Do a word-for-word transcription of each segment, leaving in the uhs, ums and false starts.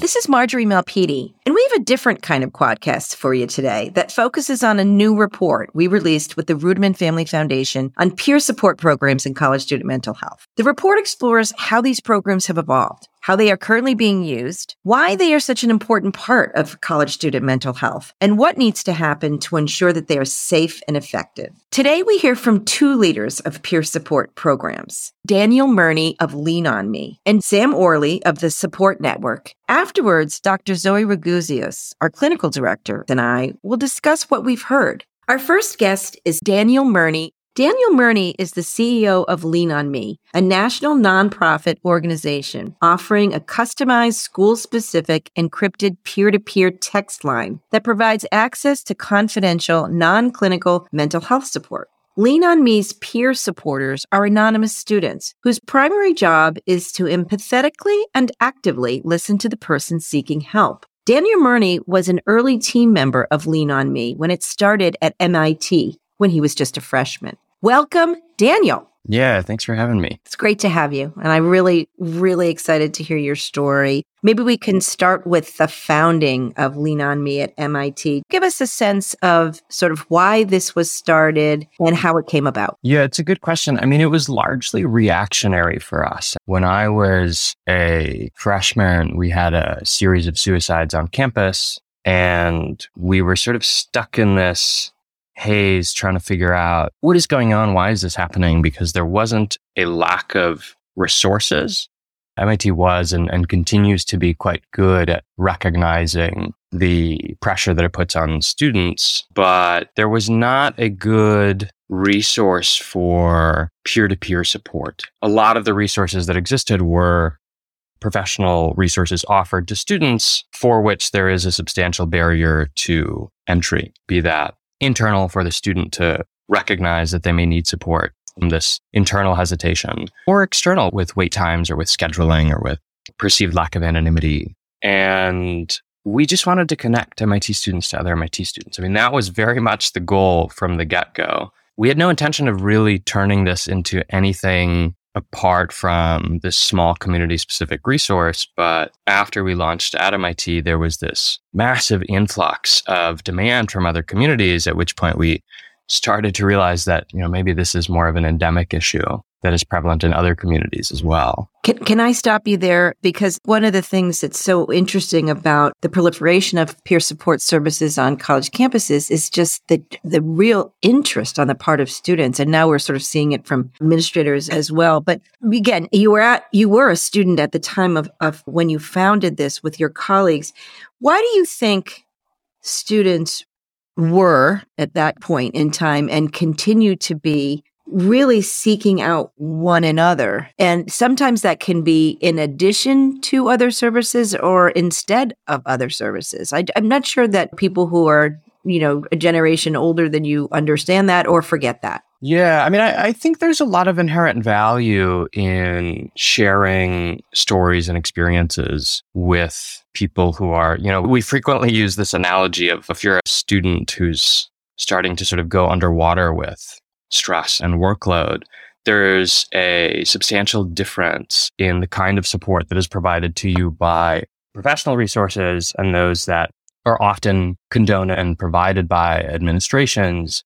This is Marjorie Malpiede, and we have a different kind of podcast for you today that focuses on a new report we released with the Ruderman Family Foundation on peer support programs in college student mental health. The report explores how these programs have evolved, how they are currently being used, why they are such an important part of college student mental health, and what needs to happen to ensure that they are safe and effective. Today, we hear from two leaders of peer support programs, Daniel Mirny of Lean On Me and Sam Orley of the Support Network. Afterwards, Doctor Zoe Ragouzeous, our clinical director, and I will discuss what we've heard. Our first guest is Daniel Mirny. Daniel Mirny is the C E O of Lean On Me, a national nonprofit organization offering a customized, school-specific, encrypted peer-to-peer text line that provides access to confidential, non-clinical mental health support. Lean On Me's peer supporters are anonymous students whose primary job is to empathetically and actively listen to the person seeking help. Daniel Mirny was an early team member of Lean On Me when it started at M I T when he was just a freshman. Welcome, Daniel. Yeah, thanks for having me. It's great to have you. And I'm really, really excited to hear your story. Maybe we can start with the founding of Lean On Me at M I T. Give us a sense of sort of why this was started and how it came about. Yeah, it's a good question. I mean, it was largely reactionary for us. When I was a freshman, we had a series of suicides on campus, and we were sort of stuck in this haze, trying to figure out what is going on, why is this happening? Because there wasn't a lack of resources. M I T was and, and continues to be quite good at recognizing the pressure that it puts on students, but there was not a good resource for peer-to-peer support. A lot of the resources that existed were professional resources offered to students for which there is a substantial barrier to entry, be that internal for the student to recognize that they may need support from this internal hesitation, or external with wait times or with scheduling or with perceived lack of anonymity. And we just wanted to connect M I T students to other M I T students. I mean, that was very much the goal from the get-go. We had no intention of really turning this into anything apart from this small community-specific resource. But after we launched at M I T, there was this massive influx of demand from other communities, at which point we started to realize that, you know, maybe this is more of an endemic issue that is prevalent in other communities as well. Can, can I stop you there? Because one of the things that's so interesting about the proliferation of peer support services on college campuses is just the, the real interest on the part of students. And now we're sort of seeing it from administrators as well. But again, you were at, you were a student at the time of, of when you founded this with your colleagues. Why do you think students were at that point in time and continue to be really seeking out one another? And sometimes that can be in addition to other services or instead of other services. I, I'm not sure that people who are, you know, a generation older than you understand that or forget that. Yeah. I mean, I, I think there's a lot of inherent value in sharing stories and experiences with people who are, you know, we frequently use this analogy of if you're a student who's starting to sort of go underwater with stress and workload, there's a substantial difference in the kind of support that is provided to you by professional resources and those that are often condoned and provided by administrations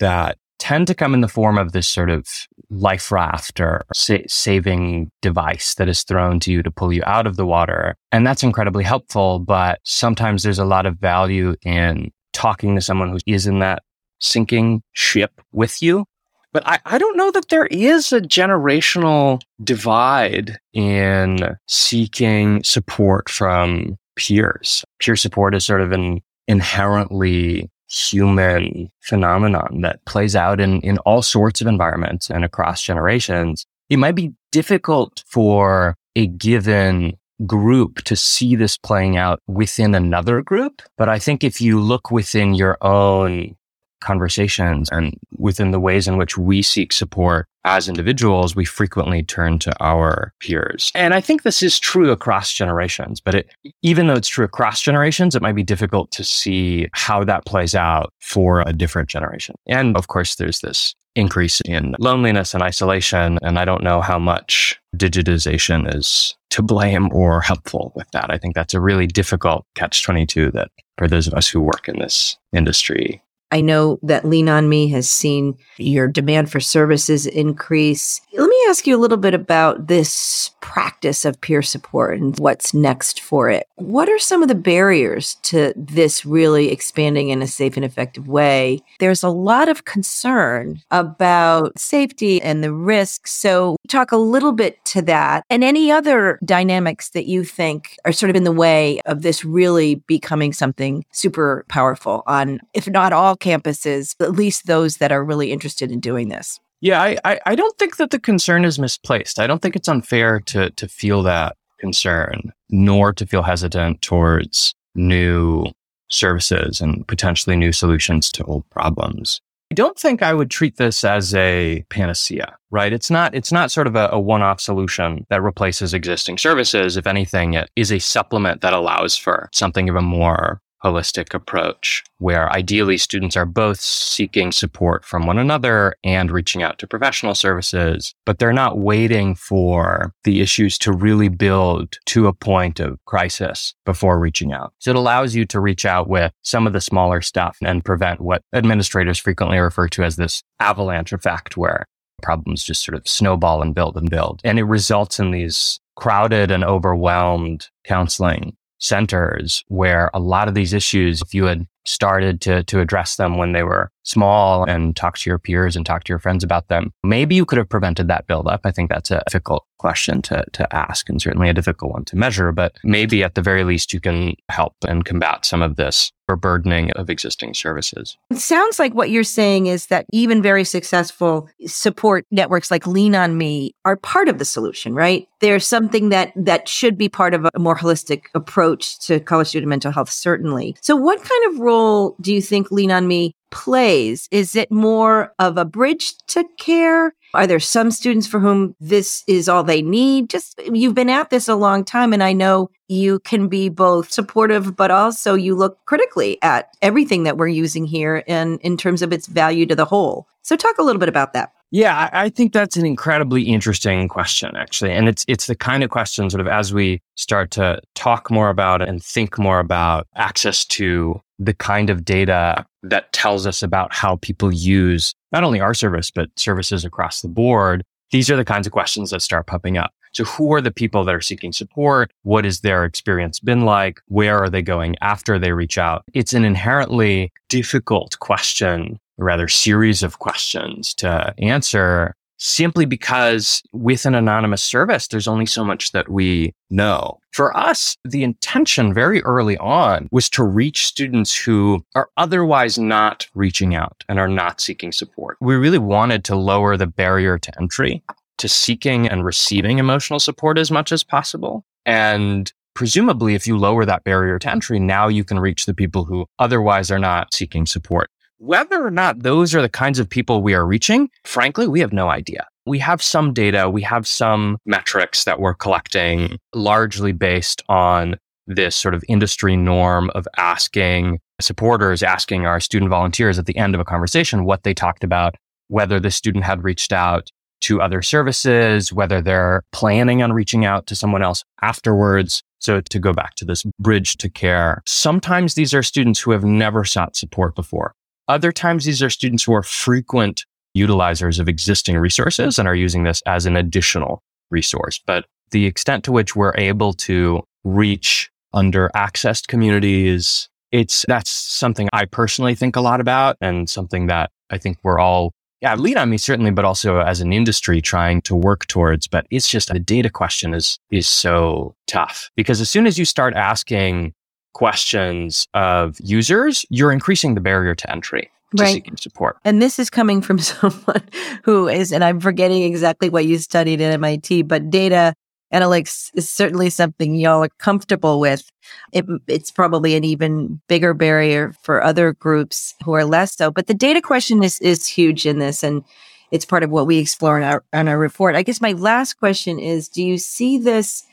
that tend to come in the form of this sort of life raft or sa- saving device that is thrown to you to pull you out of the water. And that's incredibly helpful, but sometimes there's a lot of value in talking to someone who is in that sinking ship with you. But I, I don't know that there is a generational divide in seeking support from peers. Peer support is sort of an inherently human phenomenon that plays out in, in all sorts of environments and across generations. It might be difficult for a given group to see this playing out within another group. But I think if you look within your own conversations and within the ways in which we seek support as individuals, we frequently turn to our peers. And I think this is true across generations, but it, even though it's true across generations, it might be difficult to see how that plays out for a different generation. And of course, there's this increase in loneliness and isolation, and I don't know how much digitization is to blame or helpful with that. I think that's a really difficult catch twenty-two that for those of us who work in this industry. I know that Lean On Me has seen your demand for services increase. Let me ask you a little bit about this practice of peer support and what's next for it. What are some of the barriers to this really expanding in a safe and effective way? There's a lot of concern about safety and the risks. So talk a little bit to that and any other dynamics that you think are sort of in the way of this really becoming something super powerful on, if not all campuses, at least those that are really interested in doing this. Yeah, I, I, I don't think that the concern is misplaced. I don't think it's unfair to to feel that concern, nor to feel hesitant towards new services and potentially new solutions to old problems. I don't think I would treat this as a panacea, right? It's not it's not sort of a, a one-off solution that replaces existing services. If anything, it is a supplement that allows for something of a more holistic approach where ideally students are both seeking support from one another and reaching out to professional services, but they're not waiting for the issues to really build to a point of crisis before reaching out. So it allows you to reach out with some of the smaller stuff and prevent what administrators frequently refer to as this avalanche effect where problems just sort of snowball and build and build. And it results in these crowded and overwhelmed counseling centers where a lot of these issues, if you had started to to address them when they were small and talk to your peers and talk to your friends about them, maybe you could have prevented that buildup. I think that's a difficult question to to ask and certainly a difficult one to measure, but maybe at the very least you can help and combat some of this overburdening of existing services. It sounds like what you're saying is that even very successful support networks like Lean On Me are part of the solution, right? There's something that that should be part of a more holistic approach to college student mental health, certainly. So what kind of role role do you think Lean On Me plays? Is it more of a bridge to care? Are there some students for whom this is all they need? Just, you've been at this a long time, and I know you can be both supportive, but also you look critically at everything that we're using here and in terms of its value to the whole. So talk a little bit about that. Yeah, I think that's an incredibly interesting question, actually. And it's it's the kind of question sort of as we start to talk more about and think more about access to the kind of data that tells us about how people use not only our service, but services across the board. These are the kinds of questions that start popping up. So who are the people that are seeking support? What has their experience been like? Where are they going after they reach out? It's an inherently difficult question, a rather series of questions to answer simply because with an anonymous service, there's only so much that we know. For us, the intention very early on was to reach students who are otherwise not reaching out and are not seeking support. We really wanted to lower the barrier to entry to seeking and receiving emotional support as much as possible. And presumably, if you lower that barrier to entry, now you can reach the people who otherwise are not seeking support. Whether or not those are the kinds of people we are reaching, frankly, we have no idea. We have some data, we have some metrics that we're collecting largely based on this sort of industry norm of asking supporters, asking our student volunteers at the end of a conversation what they talked about, whether the student had reached out to other services, whether they're planning on reaching out to someone else afterwards. So to go back to this bridge to care, sometimes these are students who have never sought support before. Other times, these are students who are frequent utilizers of existing resources and are using this as an additional resource. But the extent to which we're able to reach under-accessed communities, it's that's something I personally think a lot about and something that I think we're all, yeah, Lean On Me certainly, but also as an industry trying to work towards. But it's just the data question is is so tough because as soon as you start asking questions of users, you're increasing the barrier to entry to right. seeking support. And this is coming from someone who is, and I'm forgetting exactly what you studied at M I T, but data analytics is certainly something y'all are comfortable with. It, it's probably an even bigger barrier for other groups who are less so. But the data question is is huge in this, and it's part of what we explore in our, in our report. I guess my last question is, do you see this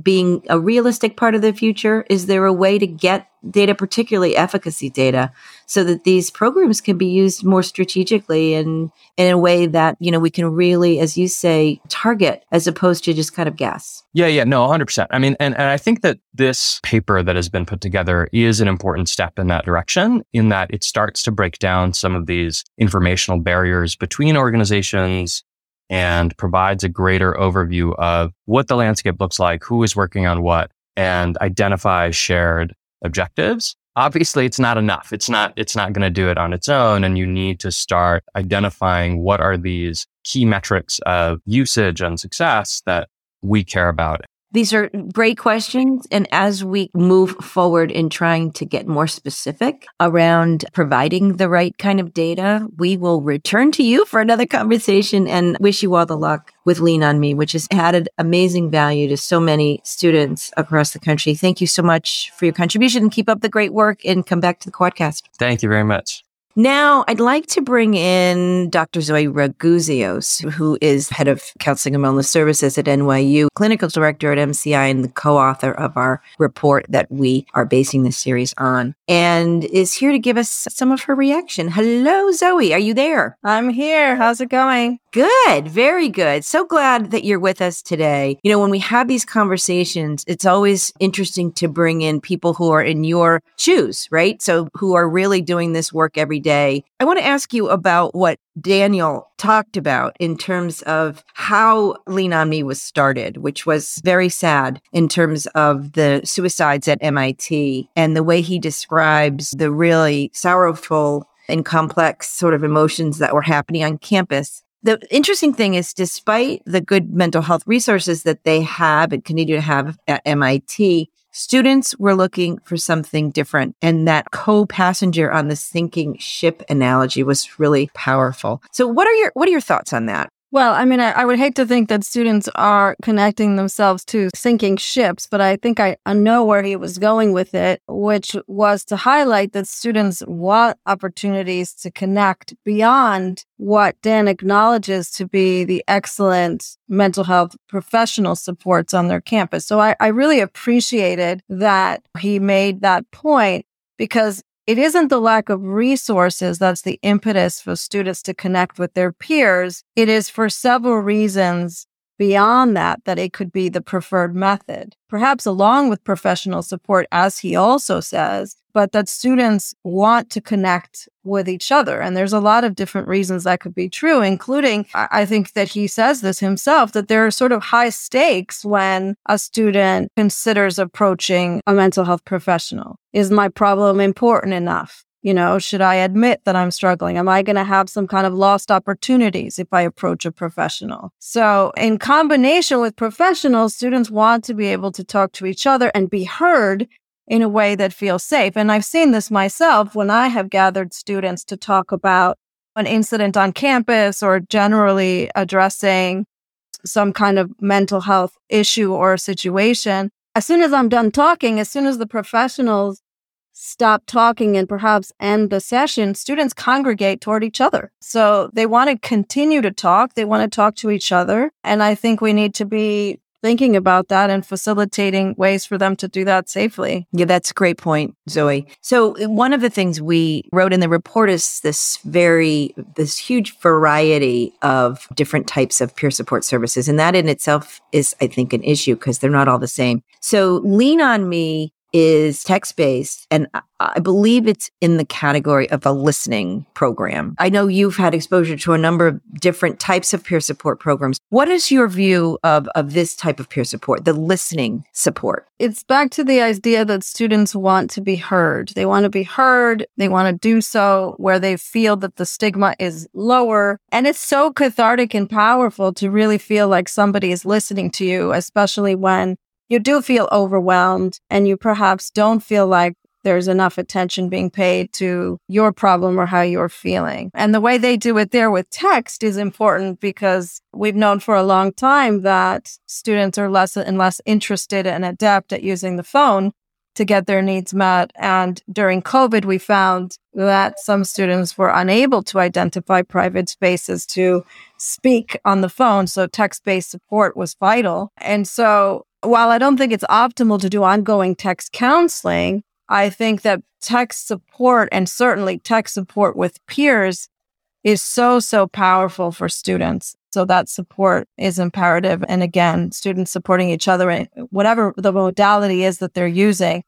being a realistic part of the future? Is there a way to get data, particularly efficacy data, so that these programs can be used more strategically and in a way that, you know, we can really, as you say, target as opposed to just kind of guess? Yeah, yeah, no, one hundred percent. I mean, and, and I think that this paper that has been put together is an important step in that direction, in that it starts to break down some of these informational barriers between organizations and provides a greater overview of what the landscape looks like, who is working on what, and identify shared objectives. Obviously, it's not enough. It's not, it's not going to do it on its own. And you need to start identifying what are these key metrics of usage and success that we care about. These are great questions. And as we move forward in trying to get more specific around providing the right kind of data, we will return to you for another conversation and wish you all the luck with Lean On Me, which has added amazing value to so many students across the country. Thank you so much for your contribution. Keep up the great work and come back to the Quadcast. Thank you very much. Now, I'd like to bring in Doctor Zoe Ragouzeous, who is head of counseling and wellness services at N Y U, clinical director at M C I, and the co-author of our report that we are basing this series on, and is here to give us some of her reaction. Hello, Zoe. Are you there? I'm here. How's it going? Good. Very good. So glad that you're with us today. You know, when we have these conversations, it's always interesting to bring in people who are in your shoes, right? So who are really doing this work every day. I want to ask you about what Daniel talked about in terms of how Lean On Me was started, which was very sad in terms of the suicides at M I T and the way he describes the really sorrowful and complex sort of emotions that were happening on campus. The interesting thing is, despite the good mental health resources that they have and continue to have at M I T, students were looking for something different. And that co-passenger on the sinking ship analogy was really powerful. So what are your what are your thoughts on that? Well, I mean, I, I would hate to think that students are connecting themselves to sinking ships, but I think I, I know where he was going with it, which was to highlight that students want opportunities to connect beyond what Dan acknowledges to be the excellent mental health professional supports on their campus. So I, I really appreciated that he made that point, because it isn't the lack of resources that's the impetus for students to connect with their peers. It is for several reasons beyond that, that it could be the preferred method, perhaps along with professional support, as he also says, but that students want to connect with each other. And there's a lot of different reasons that could be true, including, I think that he says this himself, that there are sort of high stakes when a student considers approaching a mental health professional. Is my problem important enough? You know, should I admit that I'm struggling? Am I going to have some kind of lost opportunities if I approach a professional? So in combination with professionals, students want to be able to talk to each other and be heard in a way that feels safe. And I've seen this myself when I have gathered students to talk about an incident on campus or generally addressing some kind of mental health issue or situation. As soon as I'm done talking, as soon as the professionals stop talking and perhaps end the session, students congregate toward each other. So they want to continue to talk. They want to talk to each other. And I think we need to be thinking about that and facilitating ways for them to do that safely. Yeah, that's a great point, Zoe. So one of the things we wrote in the report is this very, this huge variety of different types of peer support services. And that in itself is, I think, an issue because they're not all the same. So Lean On Me is text-based, and I believe it's in the category of a listening program. I know you've had exposure to a number of different types of peer support programs. What is your view of, of this type of peer support, the listening support? It's back to the idea that students want to be heard. They want to be heard. They want to do so where they feel that the stigma is lower. And it's so cathartic and powerful to really feel like somebody is listening to you, especially when you do feel overwhelmed and you perhaps don't feel like there's enough attention being paid to your problem or how you're feeling. And the way they do it there with text is important because we've known for a long time that students are less and less interested and adept at using the phone to get their needs met. And during COVID, we found that some students were unable to identify private spaces to speak on the phone. So text-based support was vital. And so while I don't think it's optimal to do ongoing text counseling, I think that text support, and certainly text support with peers, is so, so powerful for students. So that support is imperative. And again, students supporting each other in whatever the modality is that they're using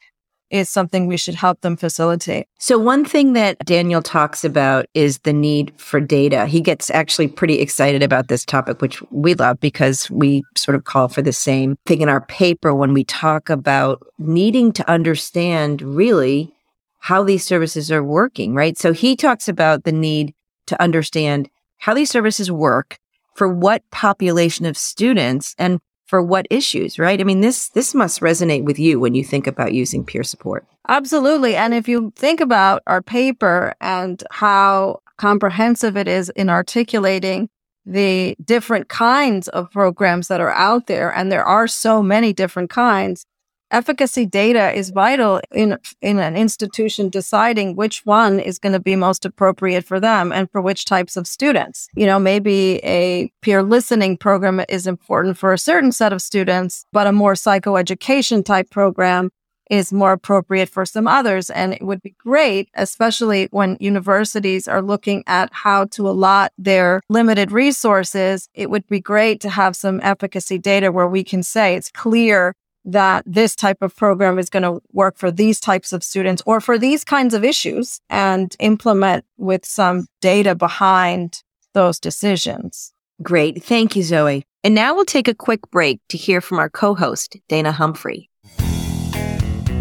is something we should help them facilitate. So one thing that Daniel talks about is the need for data. He gets actually pretty excited about this topic, which we love because we sort of call for the same thing in our paper when we talk about needing to understand really how these services are working, right? So he talks about the need to understand how these services work for what population of students and for what issues, right? I mean, this this must resonate with you when you think about using peer support. Absolutely. And if you think about our paper and how comprehensive it is in articulating the different kinds of programs that are out there, and there are so many different kinds, efficacy data is vital in, in an institution deciding which one is going to be most appropriate for them and for which types of students. You know, maybe a peer listening program is important for a certain set of students, but a more psychoeducation type program is more appropriate for some others. And it would be great, especially when universities are looking at how to allot their limited resources, it would be great to have some efficacy data where we can say it's clear that this type of program is going to work for these types of students or for these kinds of issues, and implement with some data behind those decisions. Great. Thank you, Zoe. And now we'll take a quick break to hear from our co-host, Dana Humphrey.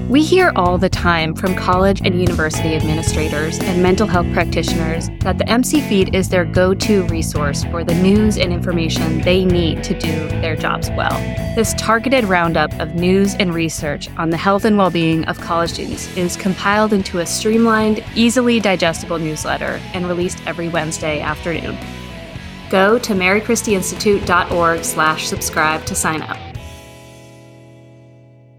We hear all the time from college and university administrators and mental health practitioners that the M C feed is their go-to resource for the news and information they need to do their jobs well. This targeted roundup of news and research on the health and well-being of college students is compiled into a streamlined, easily digestible newsletter and released every Wednesday afternoon. Go to marychristieinstitute.org slash subscribe to sign up.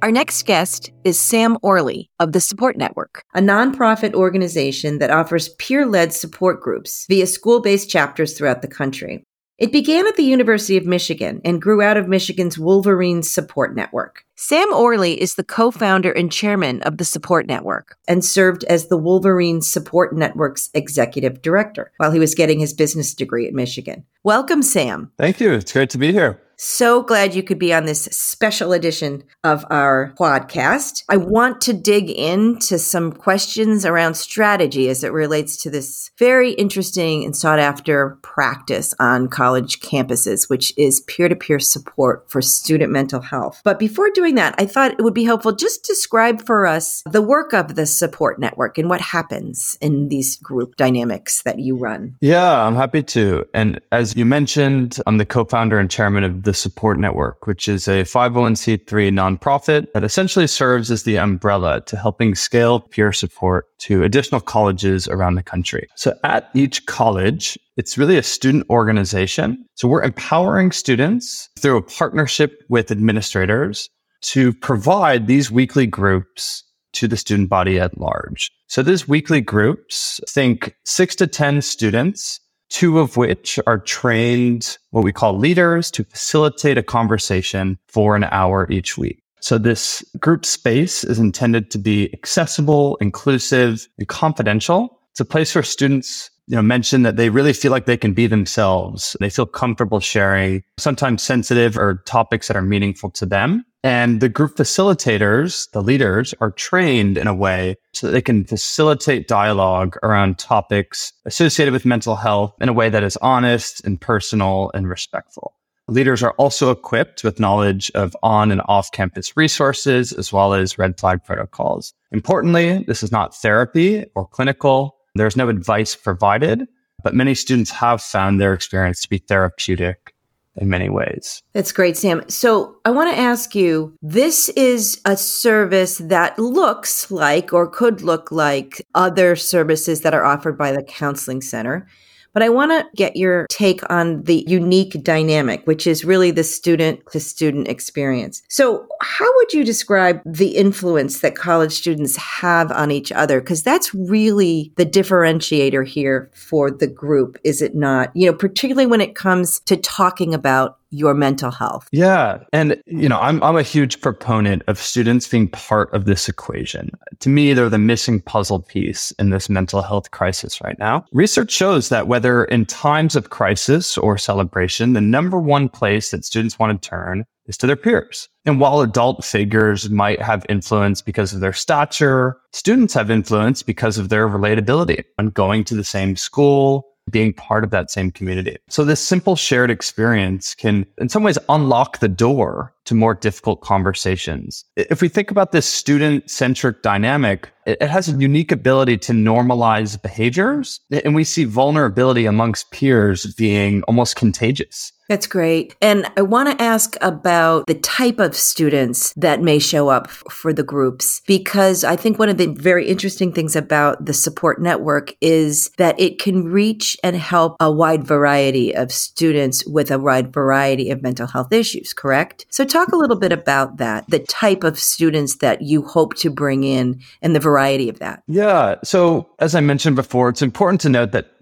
Our next guest is Sam Orley of the Support Network, a nonprofit organization that offers peer-led support groups via school-based chapters throughout the country. It began at the University of Michigan and grew out of Michigan's Wolverine Support Network. Sam Orley is the co-founder and chairman of the Support Network and served as the Wolverine Support Network's executive director while he was getting his business degree at Michigan. Welcome, Sam. Thank you. It's great to be here. So glad you could be on this special edition of our podcast. I want to dig into some questions around strategy as it relates to this very interesting and sought after practice on college campuses, which is peer-to-peer support for student mental health. But before doing that, I thought it would be helpful just to describe for us the work of the Support Network and what happens in these group dynamics that you run. Yeah, I'm happy to. And as you mentioned, I'm the co-founder and chairman of the Support Network, which is a five oh one c three nonprofit that essentially serves as the umbrella to helping scale peer support to additional colleges around the country. So at each college, it's really a student organization. So we're empowering students through a partnership with administrators to provide these weekly groups to the student body at large. So these weekly groups, think six to ten students, two of which are trained, what we call leaders, to facilitate a conversation for an hour each week. So this group space is intended to be accessible, inclusive, and confidential. It's a place where students, you know, mention that they really feel like they can be themselves. They feel comfortable sharing sometimes sensitive or topics that are meaningful to them. And the group facilitators, the leaders, are trained in a way so that they can facilitate dialogue around topics associated with mental health in a way that is honest and personal and respectful. Leaders are also equipped with knowledge of on and off-campus resources, as well as red flag protocols. Importantly, this is not therapy or clinical. There's no advice provided, but many students have found their experience to be therapeutic in many ways. That's great, Sam. So I want to ask you, this is a service that looks like or could look like other services that are offered by the counseling center. But I want to get your take on the unique dynamic, which is really the student-to-student experience. So how would you describe the influence that college students have on each other? Because that's really the differentiator here for the group, is it not? You know, particularly when it comes to talking about your mental health. Yeah. And, you know, I'm I'm a huge proponent of students being part of this equation. To me, they're the missing puzzle piece in this mental health crisis right now. Research shows that whether in times of crisis or celebration, the number one place that students want to turn is to their peers. And while adult figures might have influence because of their stature, students have influence because of their relatability and going to the same school, being part of that same community. So this simple shared experience can, in some ways, unlock the door to more difficult conversations. If we think about this student-centric dynamic, it has a unique ability to normalize behaviors, and we see vulnerability amongst peers being almost contagious. That's great. And I want to ask about the type of students that may show up for the groups, because I think one of the very interesting things about the support network is that it can reach and help a wide variety of students with a wide variety of mental health issues, correct? So talk a little bit about that, the type of students that you hope to bring in and the variety of that. Yeah. So as I mentioned before, it's important to note that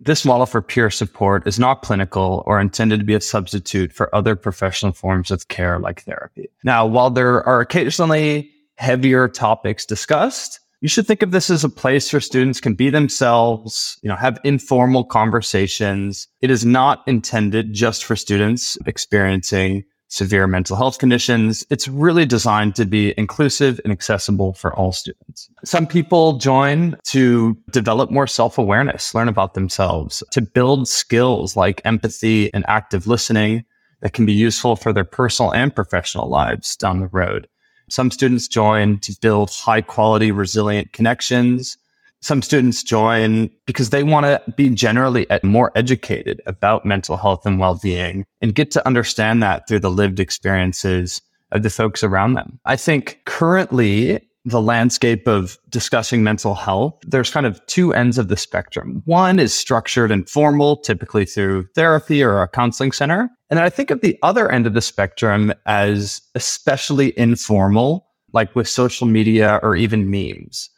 this model for peer support is not clinical or intended to be a substitute for other professional forms of care like therapy. Now, while there are occasionally heavier topics discussed, you should think of this as a place where students can be themselves, you know, have informal conversations. It is not intended just for students experiencing severe mental health conditions. It's really designed to be inclusive and accessible for all students. Some people join to develop more self-awareness, learn about themselves, to build skills like empathy and active listening that can be useful for their personal and professional lives down the road. Some students join to build high-quality, resilient connections. Some students join because they want to be generally more educated about mental health and well-being and get to understand that through the lived experiences of the folks around them. I think currently the landscape of discussing mental health, there's kind of two ends of the spectrum. One is structured and formal, typically through therapy or a counseling center. And I think of the other end of the spectrum as especially informal, like with social media or even memes.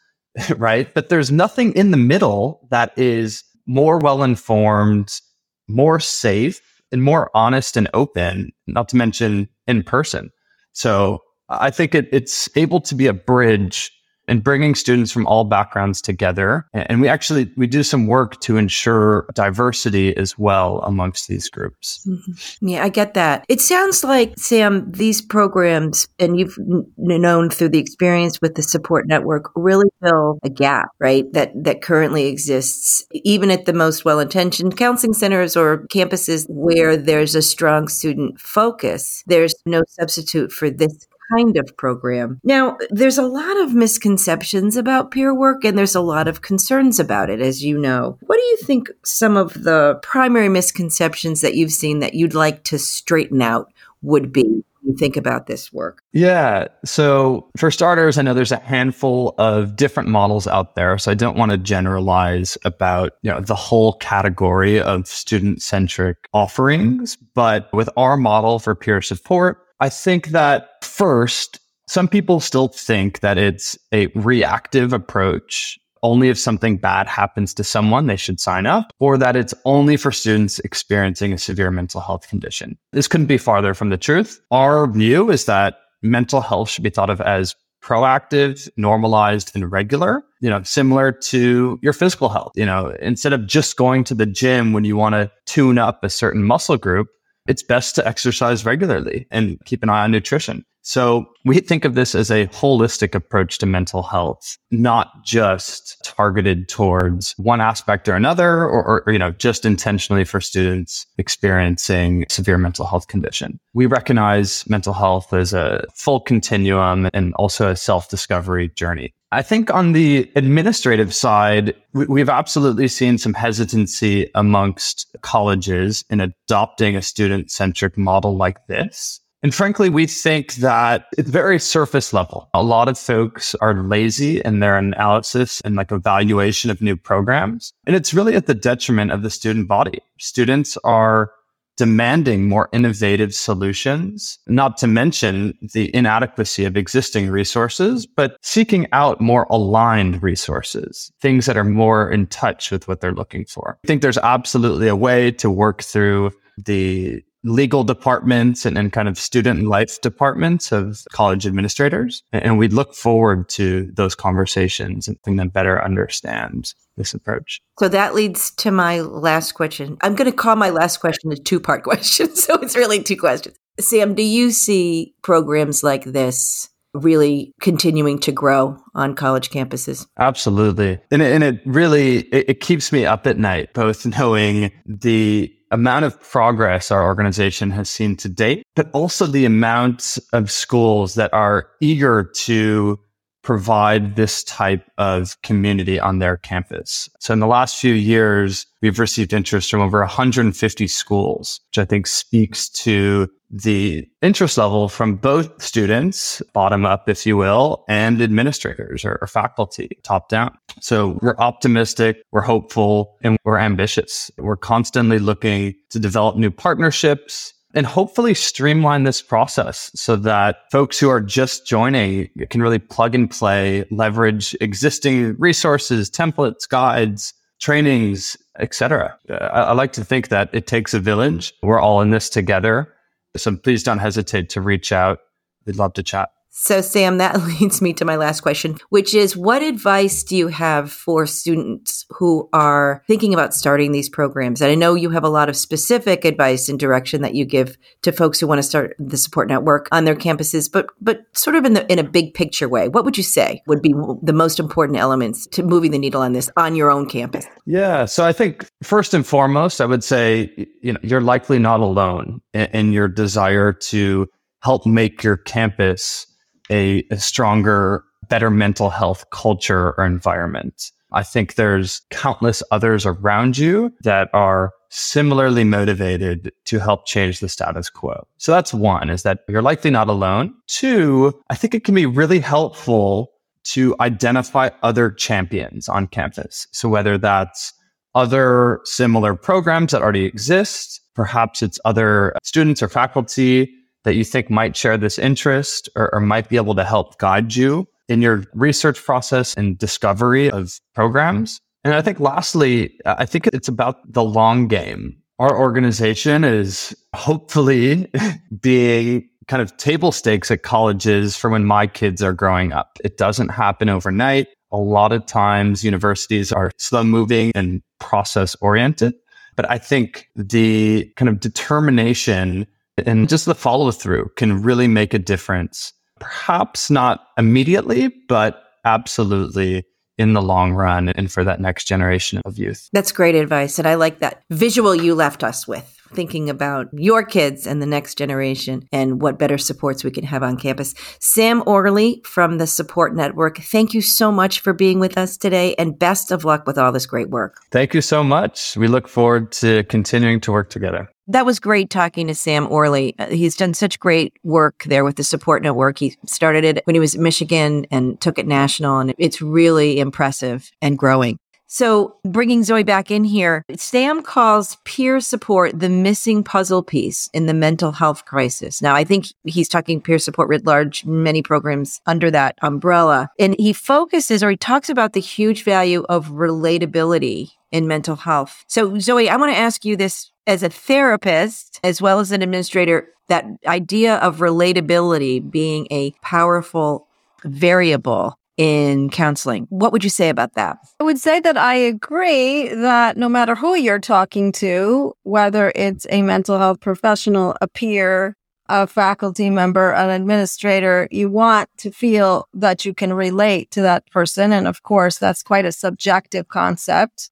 Right? But there's nothing in the middle that is more well-informed, more safe, and more honest and open, not to mention in person. So I think it, it's able to be a bridge in bringing students from all backgrounds together. And we actually, we do some work to ensure diversity as well amongst these groups. Mm-hmm. Yeah, I get that. It sounds like, Sam, these programs, and you've n- known through the experience with the support network, really fill a gap, right, that that currently exists, even at the most well-intentioned counseling centers or campuses where there's a strong student focus. There's no substitute for this kind of program. Now, there's a lot of misconceptions about peer work, and there's a lot of concerns about it, as you know. What do you think some of the primary misconceptions that you've seen that you'd like to straighten out would be when you think about this work? Yeah. So for starters, I know there's a handful of different models out there, so I don't want to generalize about, you know, the whole category of student-centric offerings, but with our model for peer support, I think that first, some people still think that it's a reactive approach. Only if something bad happens to someone, they should sign up, or that it's only for students experiencing a severe mental health condition. This couldn't be farther from the truth. Our view is that mental health should be thought of as proactive, normalized, and regular, you know, similar to your physical health. You know, instead of just going to the gym when you want to tune up a certain muscle group, it's best to exercise regularly and keep an eye on nutrition. So we think of this as a holistic approach to mental health, not just targeted towards one aspect or another, or, or, or you know, just intentionally for students experiencing severe mental health condition. We recognize mental health as a full continuum and also a self-discovery journey. I think on the administrative side, we've absolutely seen some hesitancy amongst colleges in adopting a student-centric model like this. And frankly, we think that it's very surface level. A lot of folks are lazy in their analysis and like evaluation of new programs. And it's really at the detriment of the student body. Students are demanding more innovative solutions, not to mention the inadequacy of existing resources, but seeking out more aligned resources, things that are more in touch with what they're looking for. I think there's absolutely a way to work through the legal departments and, and kind of student life departments of college administrators. And we look forward to those conversations and helping them better understand this approach. So that leads to my last question. I'm going to call my last question a two-part question. So it's really two questions. Sam, do you see programs like this really continuing to grow on college campuses? Absolutely. And it, and it really, it, it keeps me up at night, both knowing the amount of progress our organization has seen to date, but also the amount of schools that are eager to provide this type of community on their campus. So in the last few years, we've received interest from over one hundred fifty schools, which I think speaks to the interest level from both students, bottom up, if you will, and administrators or, or faculty, top down. So we're optimistic, we're hopeful, and we're ambitious. We're constantly looking to develop new partnerships and hopefully streamline this process so that folks who are just joining can really plug and play, leverage existing resources, templates, guides, trainings, et cetera. I, I like to think that it takes a village. We're all in this together. So please don't hesitate to reach out. We'd love to chat. So Sam, that leads me to my last question, which is what advice do you have for students who are thinking about starting these programs? And I know you have a lot of specific advice and direction that you give to folks who want to start the support network on their campuses, but but sort of in the in a big picture way, what would you say would be the most important elements to moving the needle on this on your own campus? Yeah, so I think first and foremost, I would say, you know, you're likely not alone in, in your desire to help make your campus A, a stronger, better mental health culture or environment. I think there's countless others around you that are similarly motivated to help change the status quo. So that's one, is that you're likely not alone. Two, I think it can be really helpful to identify other champions on campus. So whether that's other similar programs that already exist, perhaps it's other students or faculty that you think might share this interest or, or might be able to help guide you in your research process and discovery of programs. And I think lastly, I think it's about the long game. Our organization is hopefully being kind of table stakes at colleges for when my kids are growing up. It doesn't happen overnight. A lot of times universities are slow moving and process oriented. But I think the kind of determination and just the follow through can really make a difference, perhaps not immediately, but absolutely in the long run and for that next generation of youth. That's great advice. And I like that visual you left us with, thinking about your kids and the next generation and what better supports we can have on campus. Sam Orley from the Support Network, thank you so much for being with us today and best of luck with all this great work. Thank you so much. We look forward to continuing to work together. That was great talking to Sam Orley. He's done such great work there with the Support Network. He started it when he was in Michigan and took it national, and it's really impressive and growing. So bringing Zoe back in here, Sam calls peer support the missing puzzle piece in the mental health crisis. Now, I think he's talking peer support writ large, many programs under that umbrella. And he focuses, or he talks about the huge value of relatability in mental health. So Zoe, I want to ask you this as a therapist, as well as an administrator, that idea of relatability being a powerful variable in counseling. What would you say about that? I would say that I agree that no matter who you're talking to, whether it's a mental health professional, a peer, a faculty member, an administrator, you want to feel that you can relate to that person. And of course, that's quite a subjective concept.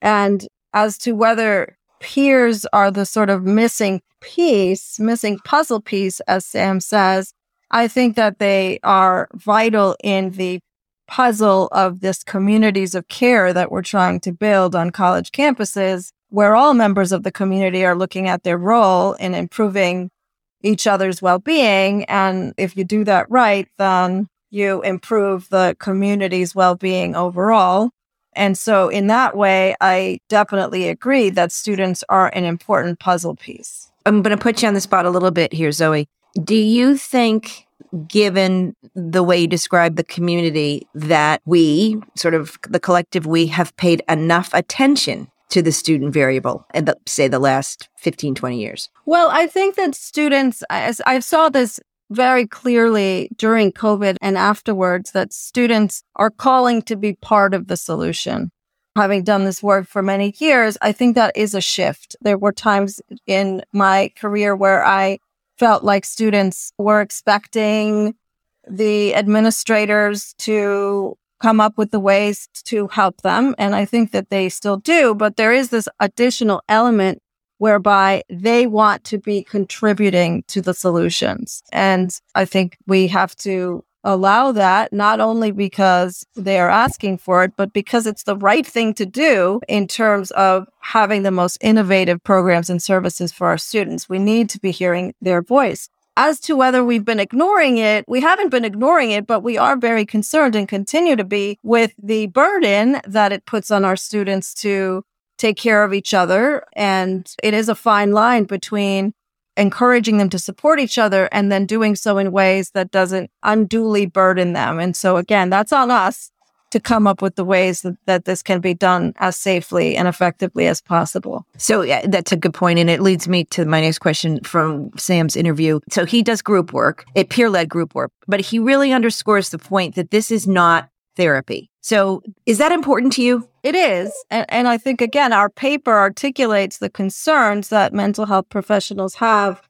And as to whether peers are the sort of missing piece, missing puzzle piece, as Sam says, I think that they are vital in the puzzle of this communities of care that we're trying to build on college campuses, where all members of the community are looking at their role in improving each other's well-being. And if you do that right, then you improve the community's well-being overall. And so in that way, I definitely agree that students are an important puzzle piece. I'm going to put you on the spot a little bit here, Zoe. Do you think, given the way you describe the community, that we, sort of the collective we, have paid enough attention to the student variable in, the, say, the last fifteen, twenty years? Well, I think that students, as I saw this very clearly during COVID and afterwards, that students are calling to be part of the solution. Having done this work for many years, I think that is a shift. There were times in my career where I felt like students were expecting the administrators to come up with the ways to help them. And I think that they still do, but there is this additional element whereby they want to be contributing to the solutions. And I think we have to allow that, not only because they are asking for it, but because it's the right thing to do in terms of having the most innovative programs and services for our students. We need to be hearing their voice. As to whether we've been ignoring it, we haven't been ignoring it, but we are very concerned and continue to be with the burden that it puts on our students to take care of each other. And it is a fine line between encouraging them to support each other and then doing so in ways that doesn't unduly burden them. And so again, that's on us to come up with the ways that, that this can be done as safely and effectively as possible. So yeah, that's a good point. And it leads me to my next question from Sam's interview. So he does group work, a peer-led group work, but he really underscores the point that this is not therapy. So is that important to you? It is. And, and I think, again, our paper articulates the concerns that mental health professionals have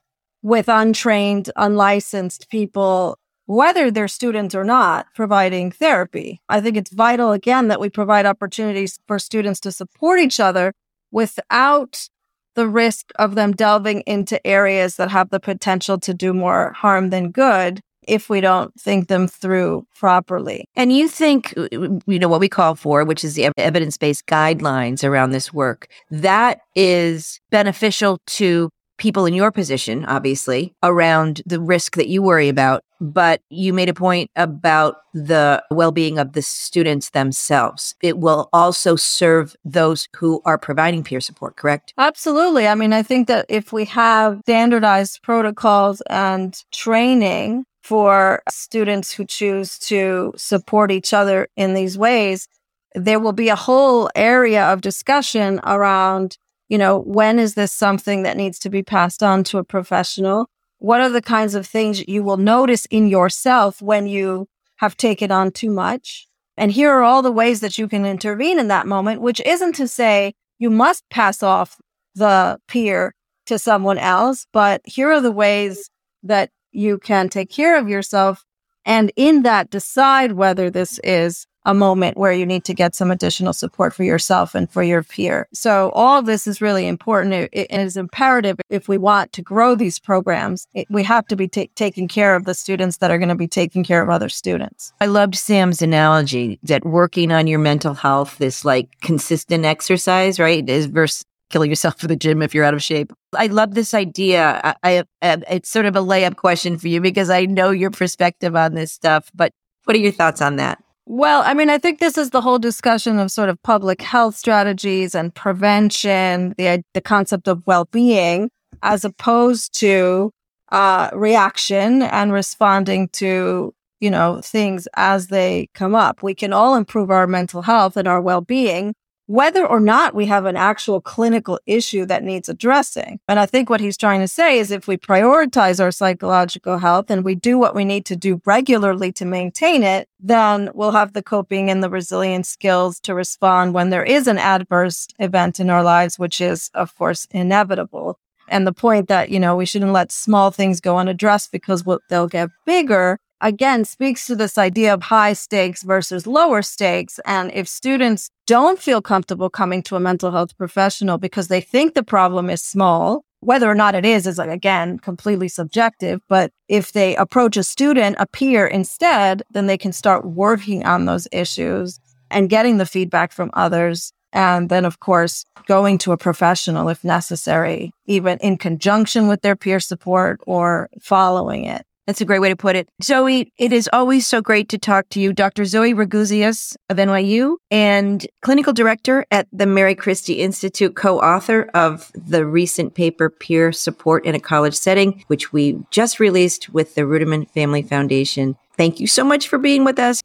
with untrained, unlicensed people, whether they're students or not, providing therapy. I think it's vital, again, that we provide opportunities for students to support each other without the risk of them delving into areas that have the potential to do more harm than good, if we don't think them through properly. And you think, you know, what we call for, which is the evidence-based guidelines around this work, that is beneficial to people in your position, obviously, around the risk that you worry about. But you made a point about the well-being of the students themselves. It will also serve those who are providing peer support, correct? Absolutely. I mean, I think that if we have standardized protocols and training for students who choose to support each other in these ways, there will be a whole area of discussion around, you know, when is this something that needs to be passed on to a professional? What are the kinds of things you will notice in yourself when you have taken on too much? And here are all the ways that you can intervene in that moment, which isn't to say you must pass off the peer to someone else, but here are the ways that you can take care of yourself, and in that decide whether this is a moment where you need to get some additional support for yourself and for your peer. So all of this is really important. It, it is imperative if we want to grow these programs. It, we have to be ta- taking care of the students that are going to be taking care of other students. I loved Sam's analogy that working on your mental health is like consistent exercise, right? Is versus killing yourself for the gym if you're out of shape. I love this idea. I, I, I, it's sort of a layup question for you because I know your perspective on this stuff, but what are your thoughts on that? Well, I mean, I think this is the whole discussion of sort of public health strategies and prevention, the, the concept of well-being, as opposed to uh, reaction and responding to, you know, things as they come up. We can all improve our mental health and our well-being, whether or not we have an actual clinical issue that needs addressing. And I think what he's trying to say is if we prioritize our psychological health and we do what we need to do regularly to maintain it, then we'll have the coping and the resilience skills to respond when there is an adverse event in our lives, which is, of course, inevitable. And the point that, you know, we shouldn't let small things go unaddressed because they'll get bigger, again, speaks to this idea of high stakes versus lower stakes. And if students don't feel comfortable coming to a mental health professional because they think the problem is small whether or not it is, is like, again, completely subjective. But if they approach a student, a peer instead, then they can start working on those issues and getting the feedback from others. And then, of course, going to a professional if necessary, even in conjunction with their peer support or following it. That's a great way to put it. Zoe, it is always so great to talk to you. Doctor Zoe Ragouzeous of N Y U and clinical director at the Mary Christie Institute, co-author of the recent paper, Peer Support in a College Setting, which we just released with the Ruderman Family Foundation. Thank you so much for being with us.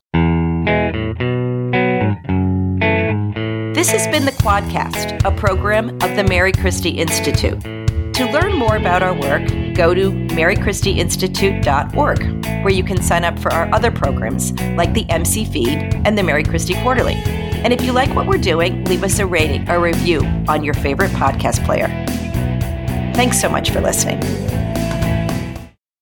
This has been the Quadcast, a program of the Mary Christie Institute. To learn more about our work, go to mary christie institute dot org, where you can sign up for our other programs like the M C Feed and the Mary Christie Quarterly. And if you like what we're doing, leave us a rating or review on your favorite podcast player. Thanks so much for listening.